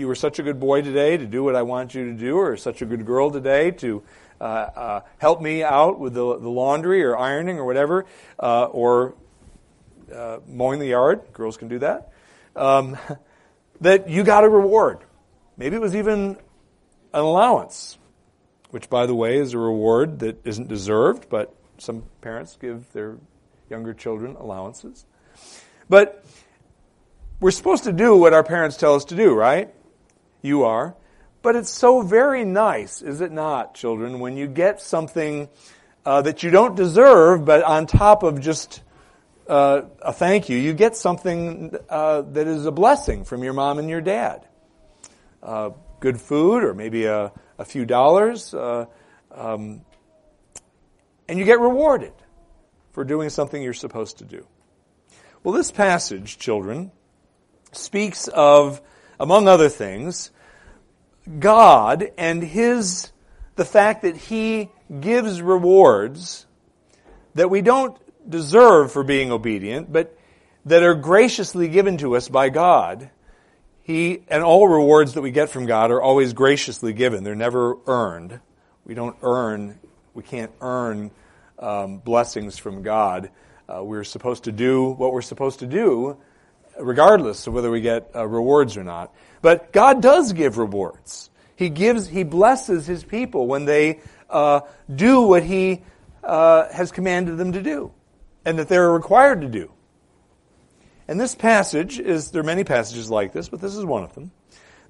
you were such a good boy today to do what I want you to do, or such a good girl today to help me out with the laundry or ironing or whatever, or mowing the yard. Girls can do that. That you got a reward. Maybe it was even an allowance, which, by the way, is a reward that isn't deserved, but some parents give their younger children allowances. But we're supposed to do what our parents tell us to do, right? You are. But it's so very nice, is it not, children, when you get something that you don't deserve, but on top of just a thank you, you get something that is a blessing from your mom and your dad. Good food, or maybe a few dollars, and you get rewarded for doing something you're supposed to do. Well, this passage, children, speaks of, among other things, God and the fact that He gives rewards that we don't deserve for being obedient, but that are graciously given to us by God. And all rewards that we get from God are always graciously given. They're never earned. We can't earn blessings from God. We're supposed to do what we're supposed to do, regardless of whether we get rewards or not. But God does give rewards. He blesses His people when they do what He has commanded them to do, and that they're required to do. And this passage there are many passages like this, but this is one of them,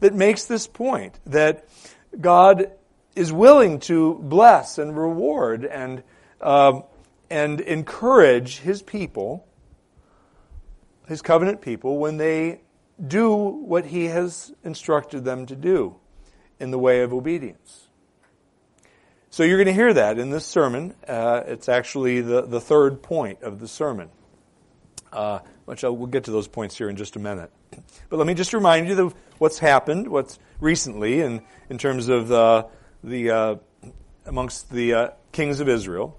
that makes this point that God is willing to bless and reward and encourage His people, His covenant people, when they do what He has instructed them to do in the way of obedience. So you're going to hear that in this sermon. It's actually the third point of the sermon. We'll get to those points here in just a minute. But let me just remind you of what's happened, what's recently in terms of amongst the kings of Israel.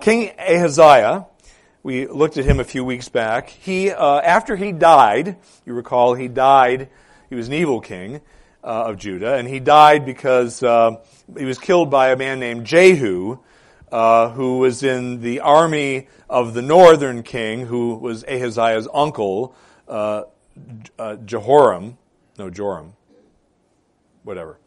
King Ahaziah, we looked at him a few weeks back. He, after he died, you recall he was an evil king of Judah, and he died because he was killed by a man named Jehu, who was in the army of the northern king, who was Ahaziah's uncle, Joram. Whatever.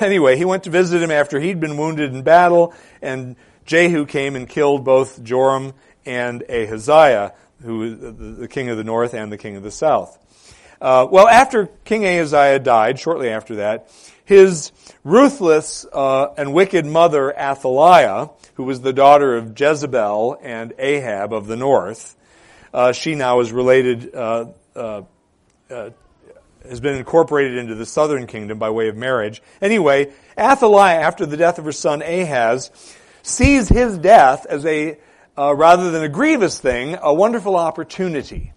Anyway, he went to visit him after he'd been wounded in battle, and Jehu came and killed both Joram and Ahaziah, who was the king of the north and the king of the south. After King Ahaziah died, shortly after that, his ruthless and wicked mother, Athaliah, who was the daughter of Jezebel and Ahab of the north, she now is related, has been incorporated into the southern kingdom by way of marriage. Anyway, Athaliah, after the death of her son Ahaz, sees his death as rather than a grievous thing, a wonderful opportunity.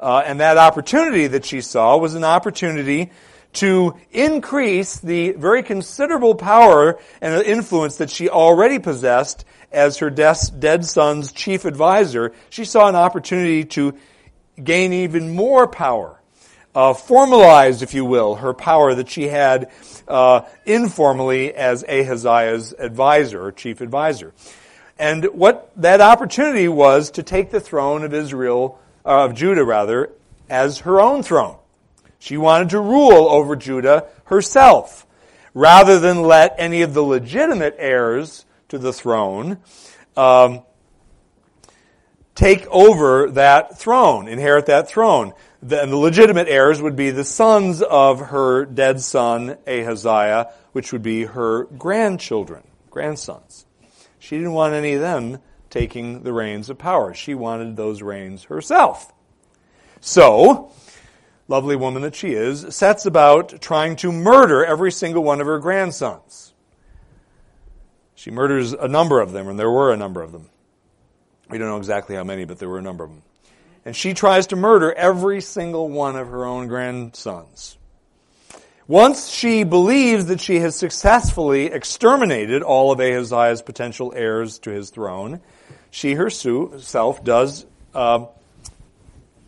And that opportunity that she saw was an opportunity to increase the very considerable power and influence that she already possessed as her dead son's chief advisor. She saw an opportunity to gain even more power, formalize, if you will, her power that she had informally as Ahaziah's advisor or chief advisor. And what that opportunity was to take the throne of Judah, as her own throne. She wanted to rule over Judah herself, rather than let any of the legitimate heirs to the throne take over that throne, inherit that throne. The legitimate heirs would be the sons of her dead son Ahaziah, which would be her grandsons. She didn't want any of them taking the reins of power. She wanted those reins herself. So, lovely woman that she is, sets about trying to murder every single one of her grandsons. She murders a number of them, and there were a number of them. We don't know exactly how many, but there were a number of them. And she tries to murder every single one of her own grandsons. Once she believes that she has successfully exterminated all of Ahaziah's potential heirs to his throne, she herself does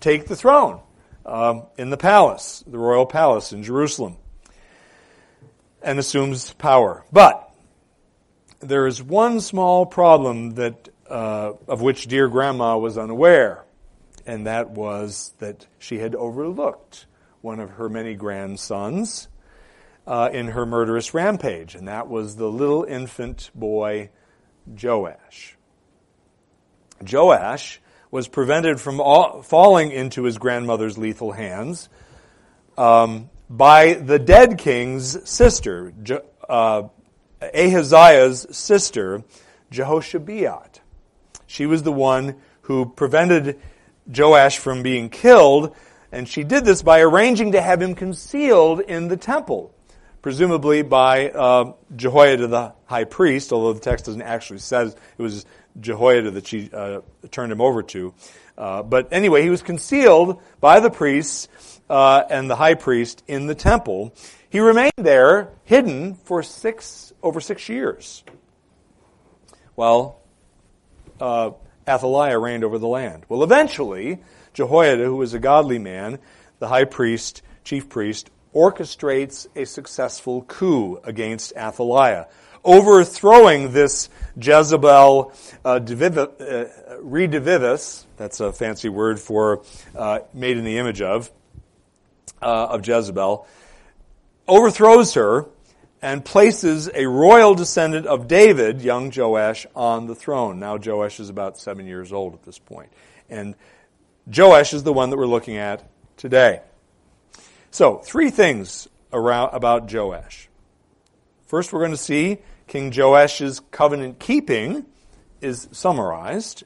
take the throne. in the palace, the royal palace in Jerusalem, and assumes power. But there is one small problem that of which dear grandma was unaware, and that was that she had overlooked one of her many grandsons in her murderous rampage, and that was the little infant boy Joash. Joash was prevented from falling into his grandmother's lethal hands by the dead king's sister, Ahaziah's sister, Jehoshabeat. She was the one who prevented Joash from being killed, and she did this by arranging to have him concealed in the temple, presumably by Jehoiada the high priest, although the text doesn't actually say it was Jehoiada that she turned him over to. But anyway, he was concealed by the priests and the high priest in the temple. He remained there, hidden, for over 6 years, while Athaliah reigned over the land. Well, eventually, Jehoiada, who was a godly man, the high priest, chief priest, orchestrates a successful coup against Athaliah, overthrowing this Jezebel redivivus, that's a fancy word for made in the image of Jezebel, overthrows her and places a royal descendant of David, young Joash, on the throne. Now Joash is about 7 years old at this point. And Joash is the one that we're looking at today. So, three things about Joash. First, we're going to see King Joash's covenant keeping is summarized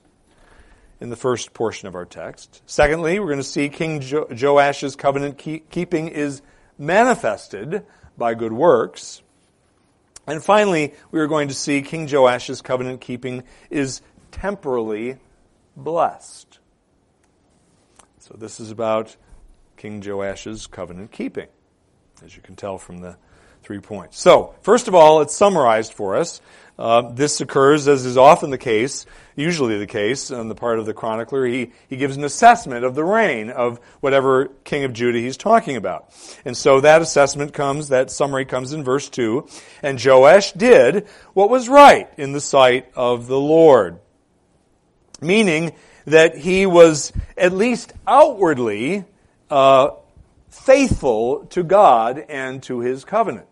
in the first portion of our text. Secondly, we're going to see King Joash's covenant keeping is manifested by good works. And finally, we are going to see King Joash's covenant keeping is temporally blessed. So this is about King Joash's covenant keeping, as you can tell from the 3 points. So, first of all, it's summarized for us. This occurs, as is often the case, usually the case on the part of the chronicler. He gives an assessment of the reign of whatever king of Judah he's talking about. And so that assessment comes, that summary comes in verse 2. And Joash did what was right in the sight of the Lord. Meaning that he was at least outwardly faithful to God and to his covenant.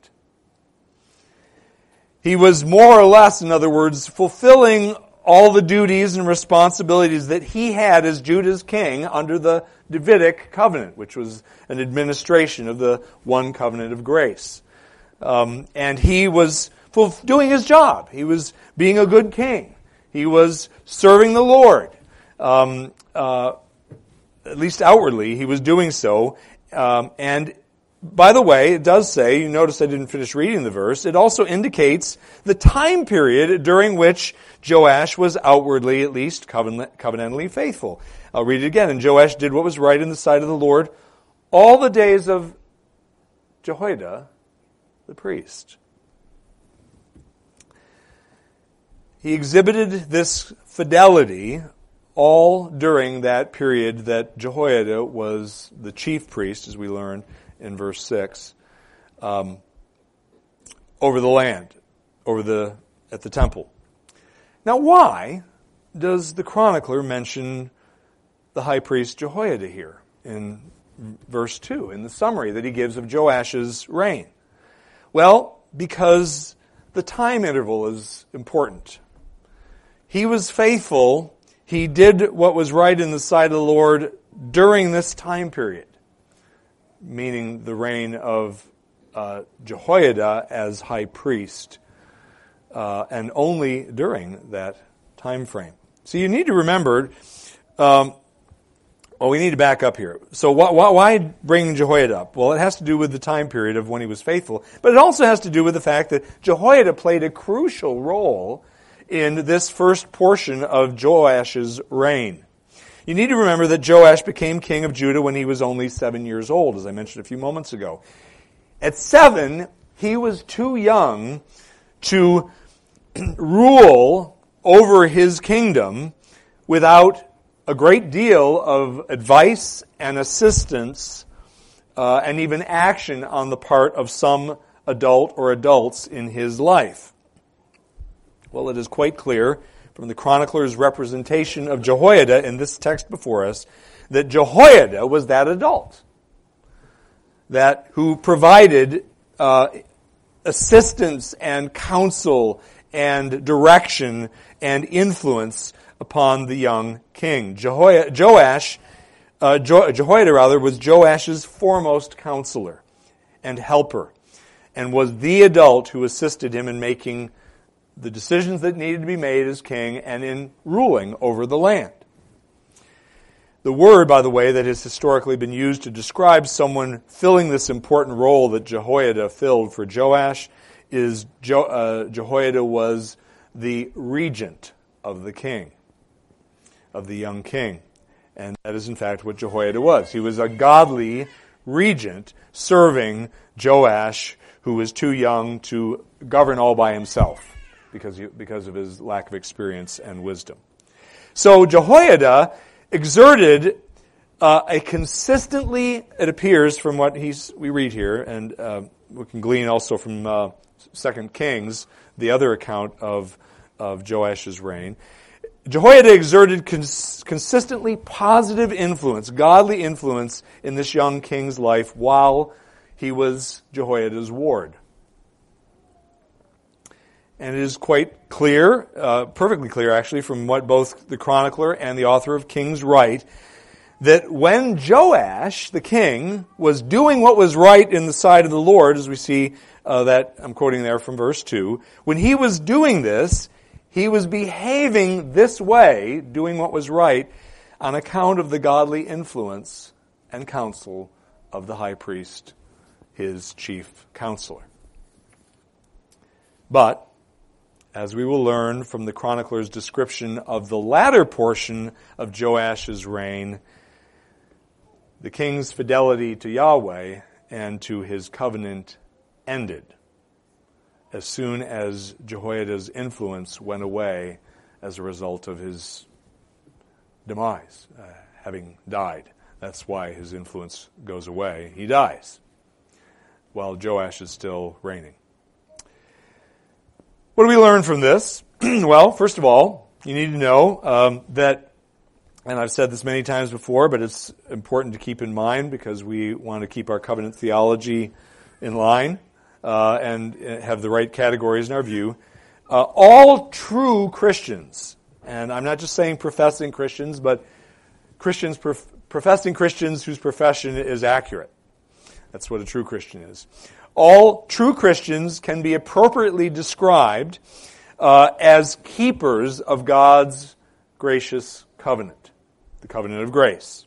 He was more or less, in other words, fulfilling all the duties and responsibilities that he had as Judah's king under the Davidic covenant, which was an administration of the one covenant of grace. And he was doing his job. He was being a good king. He was serving the Lord. At least outwardly, he was doing so. And by the way, it does say, you notice I didn't finish reading the verse, it also indicates the time period during which Joash was outwardly, at least, covenantally faithful. I'll read it again. And Joash did what was right in the sight of the Lord all the days of Jehoiada the priest. He exhibited this fidelity all during that period that Jehoiada was the chief priest, as we learn in verse 6, over the land, at the temple. Now, why does the chronicler mention the high priest Jehoiada here in verse 2, in the summary that he gives of Joash's reign? Well, because the time interval is important. He was faithful, he did what was right in the sight of the Lord during this time period, meaning the reign of Jehoiada as high priest, and only during that time frame. So you need to remember, we need to back up here. So why bring Jehoiada up? Well, it has to do with the time period of when he was faithful, but it also has to do with the fact that Jehoiada played a crucial role in this first portion of Joash's reign. You need to remember that Joash became king of Judah when he was only 7 years old, as I mentioned a few moments ago. At 7, he was too young to rule over his kingdom without a great deal of advice and assistance and even action on the part of some adult or adults in his life. Well, it is quite clear from the chronicler's representation of Jehoiada in this text before us that Jehoiada was that adult who provided assistance and counsel and direction and influence upon the young king. Jehoiada was Joash's foremost counselor and helper, and was the adult who assisted him in making the decisions that needed to be made as king and in ruling over the land. The word, by the way, that has historically been used to describe someone filling this important role that Jehoiada filled for Joash is Jehoiada was the regent of the king, of the young king. And that is in fact what Jehoiada was. He was a godly regent serving Joash, who was too young to govern all by himself because of his lack of experience and wisdom. So Jehoiada exerted a consistently, it appears from what we read here, and we can glean also from 2 Kings, the other account of Joash's reign. Jehoiada exerted consistently positive influence, godly influence in this young king's life while he was Jehoiada's ward. And it is quite clear, perfectly clear actually, from what both the chronicler and the author of Kings write, that when Joash, the king, was doing what was right in the sight of the Lord, as we see that, I'm quoting there from verse 2, when he was doing this, he was behaving this way, doing what was right, on account of the godly influence and counsel of the high priest, his chief counselor. But, as we will learn from the chronicler's description of the latter portion of Joash's reign, the king's fidelity to Yahweh and to his covenant ended as soon as Jehoiada's influence went away as a result of his demise, having died. That's why his influence goes away. He dies while Joash is still reigning. What do we learn from this? Well, first of all, you need to know that, and I've said this many times before, but it's important to keep in mind because we want to keep our covenant theology in line and have the right categories in our view. All true Christians, and I'm not just saying professing Christians, but Christians professing Christians whose profession is accurate. That's what a true Christian is. All true Christians can be appropriately described as keepers of God's gracious covenant, the covenant of grace.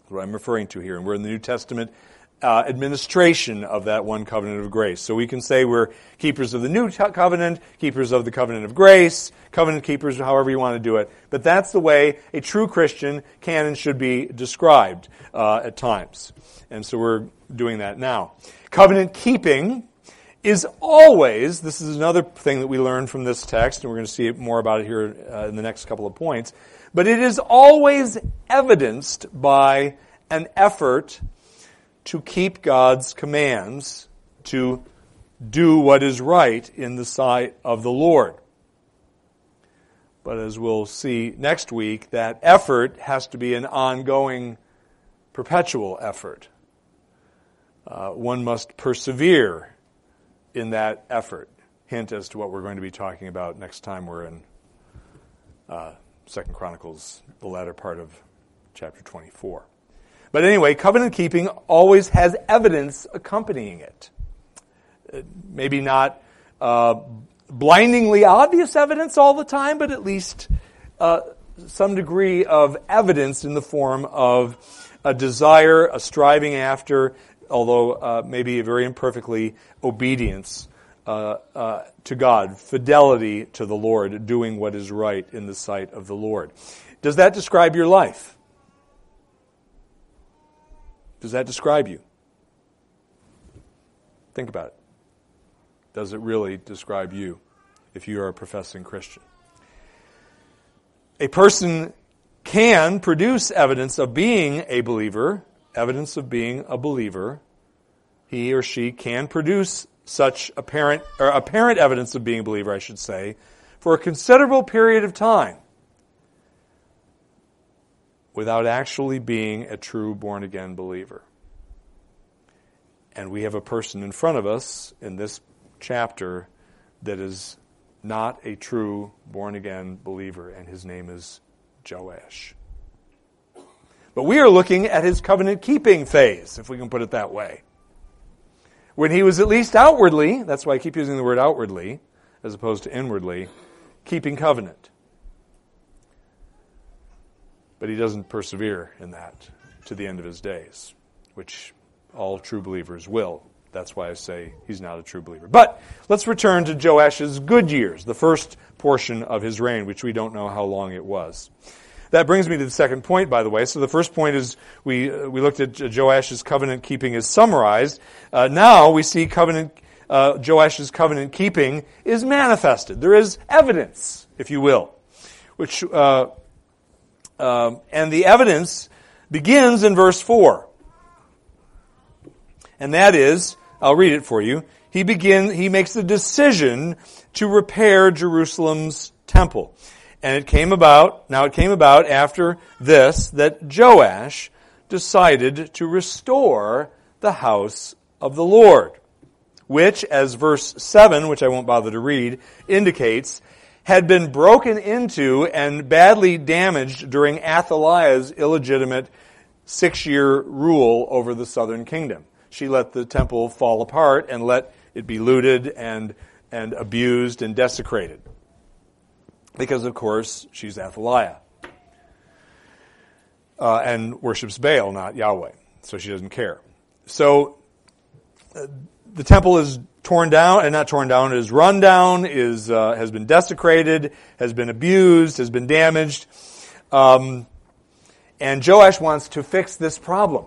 That's what I'm referring to here. And we're in the New Testament administration of that one covenant of grace. So we can say we're keepers of the New Covenant, keepers of the covenant of grace, covenant keepers, however you want to do it. But that's the way a true Christian can and should be described at times. And so we're doing that now. Covenant keeping is always, this is another thing that we learned from this text, and we're going to see more about it here in the next couple of points, but it is always evidenced by an effort to keep God's commands, to do what is right in the sight of the Lord. But as we'll see next week, that effort has to be an ongoing, perpetual effort. One must persevere in that effort. Hint as to what we're going to be talking about next time we're in 2 Chronicles, the latter part of chapter 24. But anyway, covenant keeping always has evidence accompanying it. Maybe not blindingly obvious evidence all the time, but at least some degree of evidence in the form of a desire, a striving after, although maybe very imperfectly, obedience to God, fidelity to the Lord, doing what is right in the sight of the Lord. Does that describe your life? Does that describe you? Think about it. Does it really describe you if you are a professing Christian? A person can produce evidence of being a believer, evidence of being a believer. He or she can produce such apparent evidence of being a believer, I should say, for a considerable period of time without actually being a true born-again believer. And we have a person in front of us in this chapter that is not a true born-again believer, and his name is Joash. But we are looking at his covenant-keeping phase, if we can put it that way. When he was at least outwardly, that's why I keep using the word outwardly, as opposed to inwardly, keeping covenant. But he doesn't persevere in that to the end of his days, which all true believers will. That's why I say he's not a true believer. But let's return to Joash's good years, the first portion of his reign, which we don't know how long it was. That brings me to the second point, by the way. So the first point is we looked at Joash's covenant keeping is summarized. Now we see Joash's covenant keeping is manifested. There is evidence, if you will, which and the evidence begins in verse 4. And that is, I'll read it for you. He makes the decision to repair Jerusalem's temple. And it came about after this that Joash decided to restore the house of the Lord, which, as verse 7, which I won't bother to read, indicates, had been broken into and badly damaged during Athaliah's illegitimate 6-year rule over the southern kingdom. She let the temple fall apart and let it be looted and abused and desecrated. Because, of course, she's Athaliah and worships Baal, not Yahweh. So she doesn't care. So the temple is is run down, has been desecrated, has been abused, has been damaged. And Joash wants to fix this problem.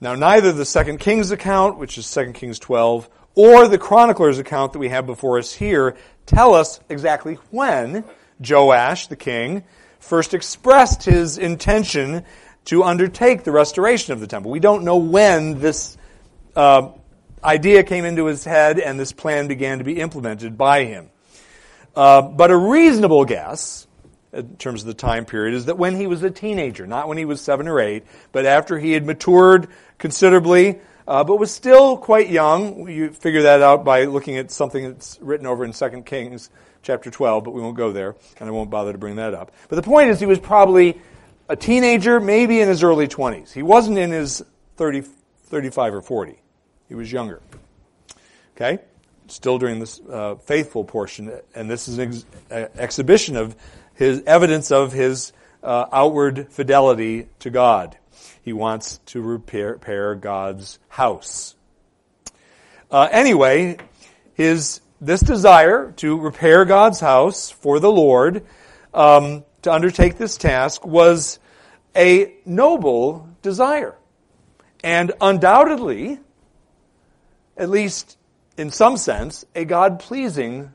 Now, neither the 2 Kings account, which is 2 Kings 12, or the chronicler's account that we have before us here tell us exactly when Joash, the king, first expressed his intention to undertake the restoration of the temple. We don't know when this idea came into his head and this plan began to be implemented by him. But a reasonable guess, in terms of the time period, is that when he was a teenager, not when he was 7 or 8, but after he had matured considerably, but was still quite young. You figure that out by looking at something that's written over in 2 Kings chapter 12, but we won't go there, and I won't bother to bring that up. But the point is he was probably a teenager, maybe in his early 20s. He wasn't in his 30, 35 or 40. He was younger. Okay? Still during this faithful portion, and this is an exhibition of his evidence of his outward fidelity to God. He wants to repair God's house. Anyway, this desire to repair God's house for the Lord, to undertake this task, was a noble desire. And undoubtedly, at least in some sense, a God-pleasing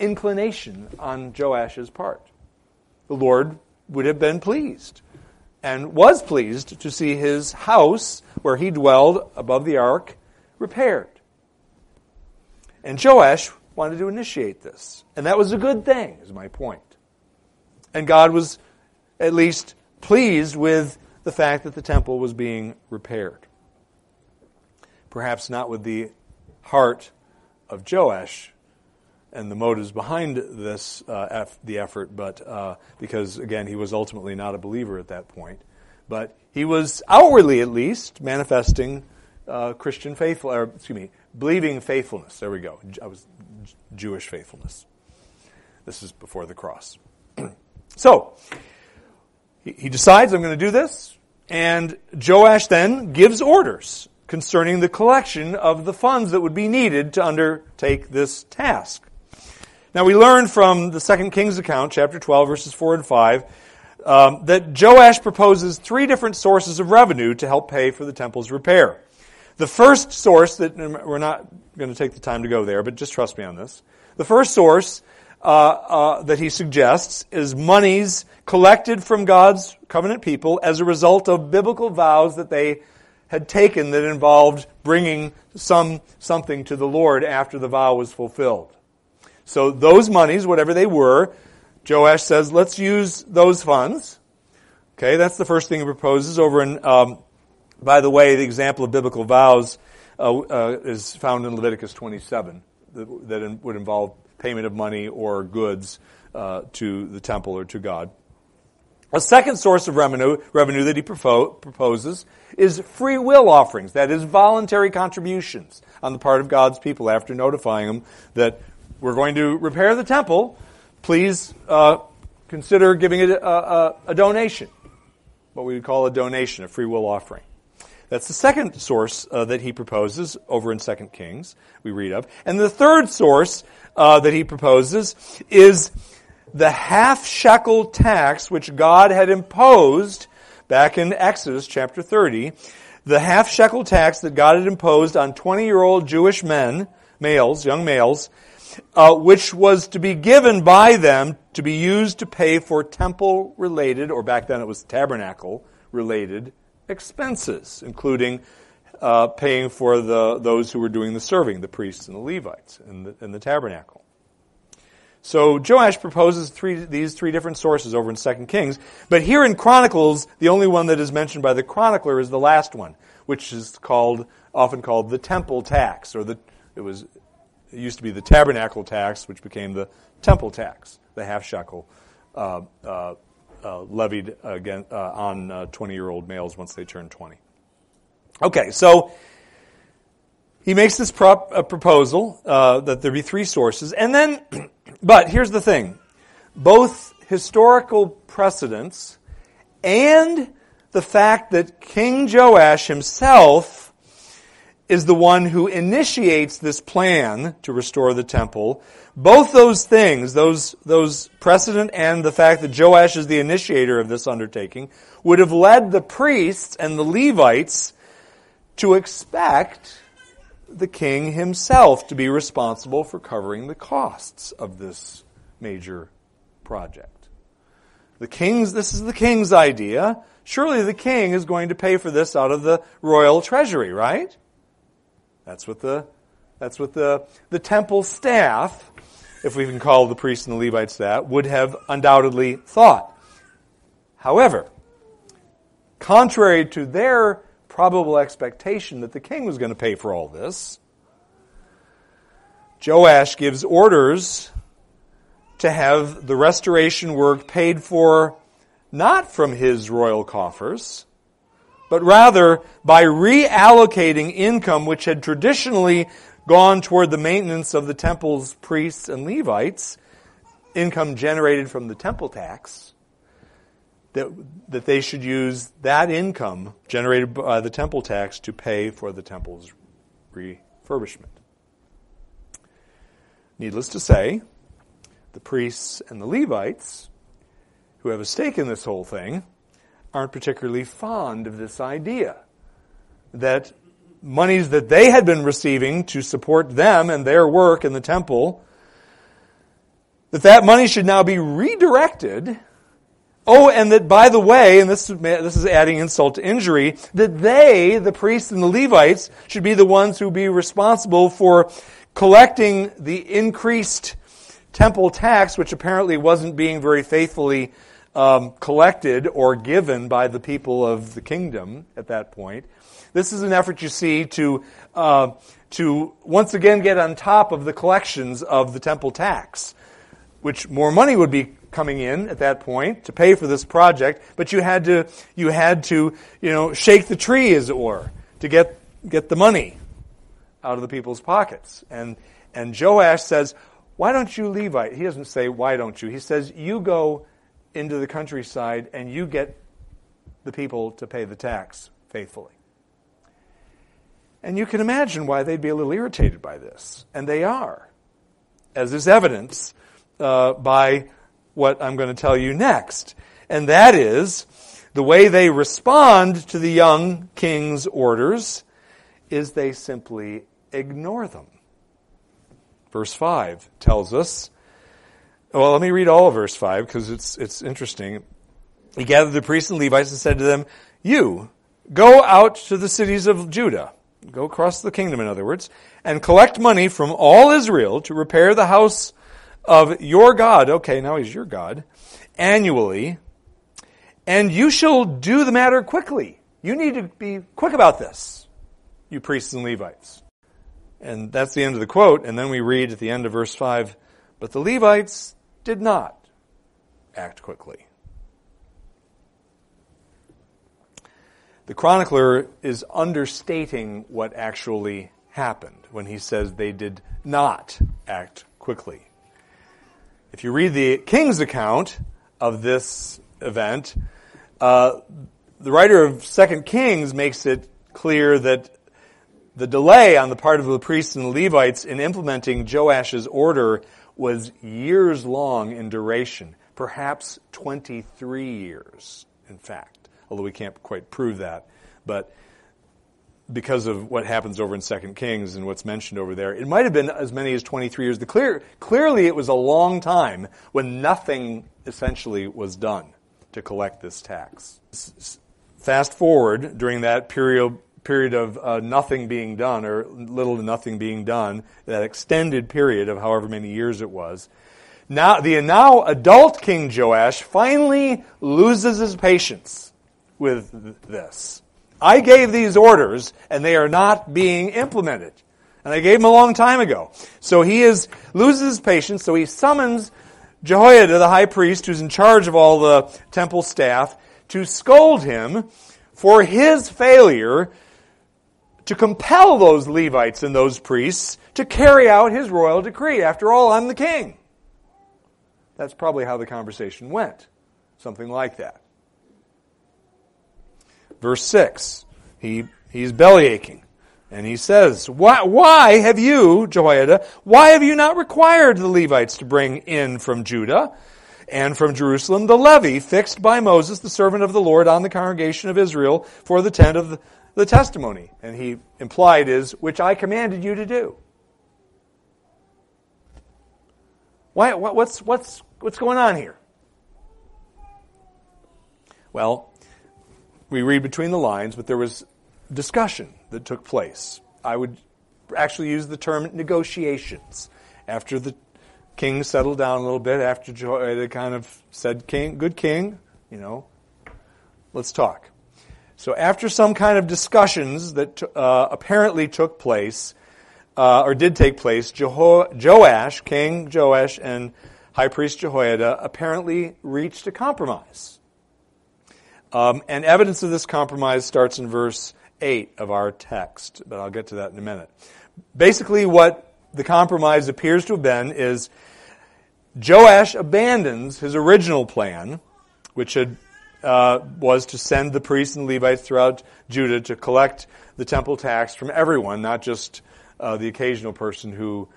inclination on Joash's part. The Lord would have been pleased, and was pleased to see his house, where he dwelled above the ark, repaired. And Joash wanted to initiate this. And that was a good thing, is my point. And God was at least pleased with the fact that the temple was being repaired. Perhaps not with the heart of Joash and the motives behind this, the effort, but because, again, he was ultimately not a believer at that point. But he was outwardly, at least, manifesting believing faithfulness. There we go. Jewish faithfulness. This is before the cross. So, he decides, I'm going to do this, and Joash then gives orders concerning the collection of the funds that would be needed to undertake this task. Now, we learn from the 2 Kings account, chapter 12, verses 4 and 5, that Joash proposes 3 different sources of revenue to help pay for the temple's repair. The first source, that we're not going to take the time to go there, but just trust me on this. The first source that he suggests is monies collected from God's covenant people as a result of biblical vows that they had taken that involved bringing something to the Lord after the vow was fulfilled. So those monies, whatever they were, Joash says, let's use those funds. Okay, that's the first thing he proposes over in, by the way, the example of biblical vows is found in Leviticus 27 that would involve payment of money or goods to the temple or to God. A second source of revenue that he proposes is free will offerings, that is voluntary contributions on the part of God's people after notifying them that we're going to repair the temple, please consider giving it a donation, what we would call a donation, a free will offering. That's the second source that he proposes over in 2 Kings, we read of. And the third source that he proposes is the half-shekel tax which God had imposed back in Exodus chapter 30. The half-shekel tax that God had imposed on 20-year-old Jewish men, young males, which was to be given by them to be used to pay for temple-related, or back then it was tabernacle-related expenses, including paying for those who were doing the serving, the priests and the Levites in the tabernacle. So Joash proposes these three different sources over in 2 Kings, but here in Chronicles, the only one that is mentioned by the chronicler is the last one, which is often called the temple tax, or it used to be the tabernacle tax, which became the temple tax, the half shekel levied again on 20-year-old males once they turn 20. Okay, so he makes this proposal that there be three sources, and then. But here's the thing. Both historical precedents and the fact that King Joash himself is the one who initiates this plan to restore the temple, both those things, those precedent and the fact that Joash is the initiator of this undertaking, would have led the priests and the Levites to expect the king himself to be responsible for covering the costs of this major project. This is the king's idea. Surely the king is going to pay for this out of the royal treasury, right? That's what the temple staff, if we can call the priests and the Levites that, would have undoubtedly thought. However, contrary to their probable expectation that the king was going to pay for all this, Joash gives orders to have the restoration work paid for not from his royal coffers, but rather by reallocating income which had traditionally gone toward the maintenance of the temple's priests and Levites, income generated from the temple tax, that they should use that income generated by the temple tax to pay for the temple's refurbishment. Needless to say, the priests and the Levites, who have a stake in this whole thing, aren't particularly fond of this idea that monies that they had been receiving to support them and their work in the temple, that money should now be redirected. Oh, and that, by the way, and this is adding insult to injury, that they, the priests and the Levites, should be the ones who be responsible for collecting the increased temple tax, which apparently wasn't being very faithfully collected or given by the people of the kingdom at that point. This is an effort, you see, to once again get on top of the collections of the temple tax, which more money would be coming in at that point to pay for this project, but you had to shake the tree, as it were, to get the money out of the people's pockets. And Joash says, why don't you, Levite? He doesn't say, why don't you? He says, you go into the countryside and you get the people to pay the tax faithfully. And you can imagine why they'd be a little irritated by this. And they are, as is evidence by what I'm going to tell you next. And that is, the way they respond to the young king's orders is they simply ignore them. Verse 5 tells us Well, let me read all of verse 5 because it's interesting. He gathered the priests and Levites and said to them, "You, go out to the cities of Judah," go across the kingdom in other words, "and collect money from all Israel to repair the house of your God," okay, now he's your God, "annually, and you shall do the matter quickly." You need to be quick about this, you priests and Levites. And that's the end of the quote, and then we read at the end of verse 5, "But the Levites did not act quickly." The chronicler is understating what actually happened when he says they did not act quickly. If you read the king's account of this event, the writer of 2 Kings makes it clear that the delay on the part of the priests and the Levites in implementing Joash's order was years long in duration, perhaps 23 years, in fact. Although we can't quite prove that, but because of what happens over in 2 Kings and what's mentioned over there, it might have been as many as 23 years. Clearly it was a long time when nothing essentially was done to collect this tax. Fast forward during that period of nothing being done, or little to nothing being done, that extended period of however many years it was, now the now adult King Joash finally loses his patience with this. I gave these orders and they are not being implemented. And I gave them a long time ago. So he loses patience, so he summons Jehoiada, the high priest, who's in charge of all the temple staff, to scold him for his failure to compel those Levites and those priests to carry out his royal decree. After all, I'm the king. That's probably how the conversation went. Something like that. Verse 6, he's bellyaching, and he says, why have you, Jehoiada, why have you not required the Levites to bring in from Judah and from Jerusalem the levy fixed by Moses, the servant of the Lord, on the congregation of Israel for the tent of the testimony? And he implied is, which I commanded you to do. Why? What's going on here? Well, we read between the lines, but there was discussion that took place. I would actually use the term negotiations. After the king settled down a little bit, after Jehoiada kind of said, "King, good king, let's talk." So after some kind of discussions that apparently took place, or did take place, Joash, King Joash, and High Priest Jehoiada apparently reached a compromise. And evidence of this compromise starts in verse 8 of our text, but I'll get to that in a minute. Basically, what the compromise appears to have been is Joash abandons his original plan, which was to send the priests and Levites throughout Judah to collect the temple tax from everyone, not just the occasional person who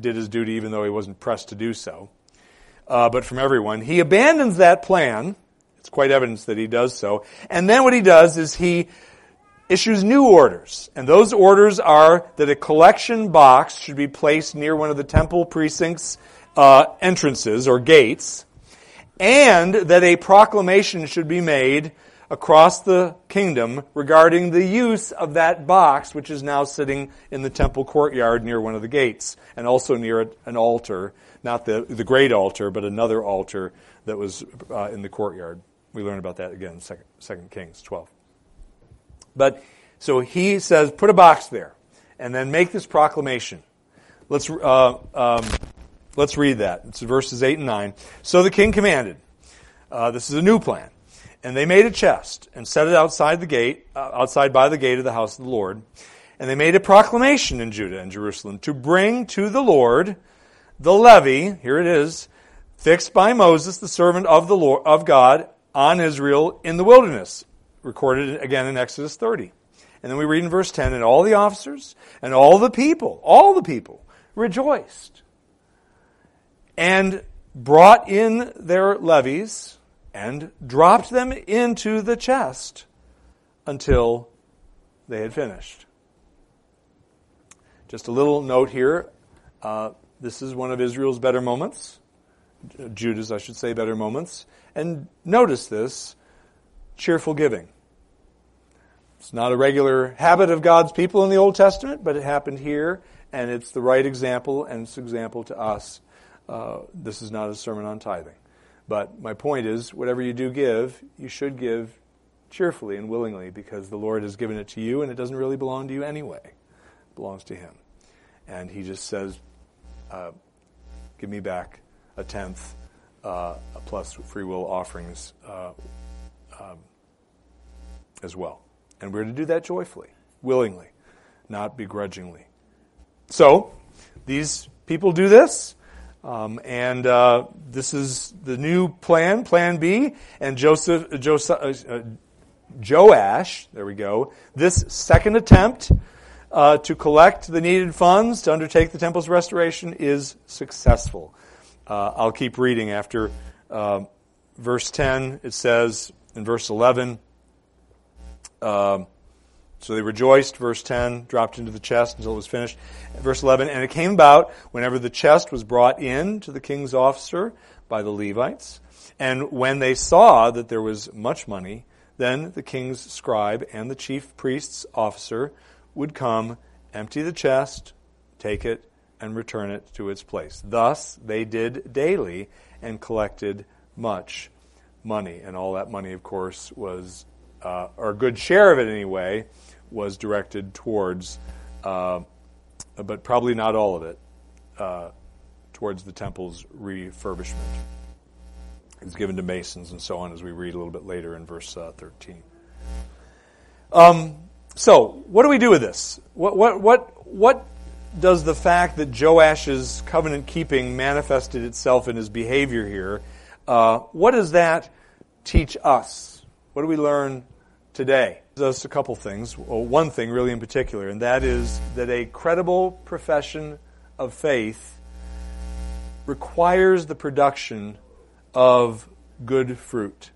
did his duty even though he wasn't pressed to do so, but from everyone. He abandons that plan. It's quite evident that he does so. And then what he does is he issues new orders. And those orders are that a collection box should be placed near one of the temple precinct's entrances or gates, and that a proclamation should be made across the kingdom regarding the use of that box, which is now sitting in the temple courtyard near one of the gates, and also near an altar, not the great altar, but another altar that was in the courtyard. We learn about that again in 2 Kings 12. But so he says, put a box there, and then make this proclamation. Let's read that. It's verses 8 and 9. So the king commanded. This is a new plan. And they made a chest and set it outside by the gate of the house of the Lord. And they made a proclamation in Judah and Jerusalem to bring to the Lord the levy, here it is, fixed by Moses, the servant of the Lord of God, on Israel in the wilderness, recorded again in Exodus 30. And then we read in verse 10, and all the officers and all the people rejoiced and brought in their levies and dropped them into the chest until they had finished. Just a little note here. This is one of Israel's better moments. Judah's, I should say, better moments. And notice this, cheerful giving. It's not a regular habit of God's people in the Old Testament, but it happened here, and it's the right example, and it's an example to us. This is not a sermon on tithing. But my point is, whatever you do give, you should give cheerfully and willingly, because the Lord has given it to you, and it doesn't really belong to you anyway. It belongs to Him. And He just says, give me back a tenth, plus free will offerings as well. And we're to do that joyfully, willingly, not begrudgingly. So, these people do this, this is the new plan, Plan B, and Joash, there we go, this second attempt to collect the needed funds to undertake the temple's restoration is successful. I'll keep reading after verse 10. It says in verse 11, so they rejoiced, verse 10, dropped into the chest until it was finished. Verse 11, and it came about whenever the chest was brought in to the king's officer by the Levites, and when they saw that there was much money, then the king's scribe and the chief priest's officer would come, empty the chest, take it, and return it to its place. Thus they did daily and collected much money. And all that money, of course, was or a good share of it anyway, was directed towards, but probably not all of it, towards the temple's refurbishment. It's given to masons and so on, as we read a little bit later in verse 13. So, what do we do with this? What does the fact that Joash's covenant keeping manifested itself in his behavior here? What does that teach us? What do we learn today? Just a couple things, well, one thing really in particular, and that is that a credible profession of faith requires the production of good fruit.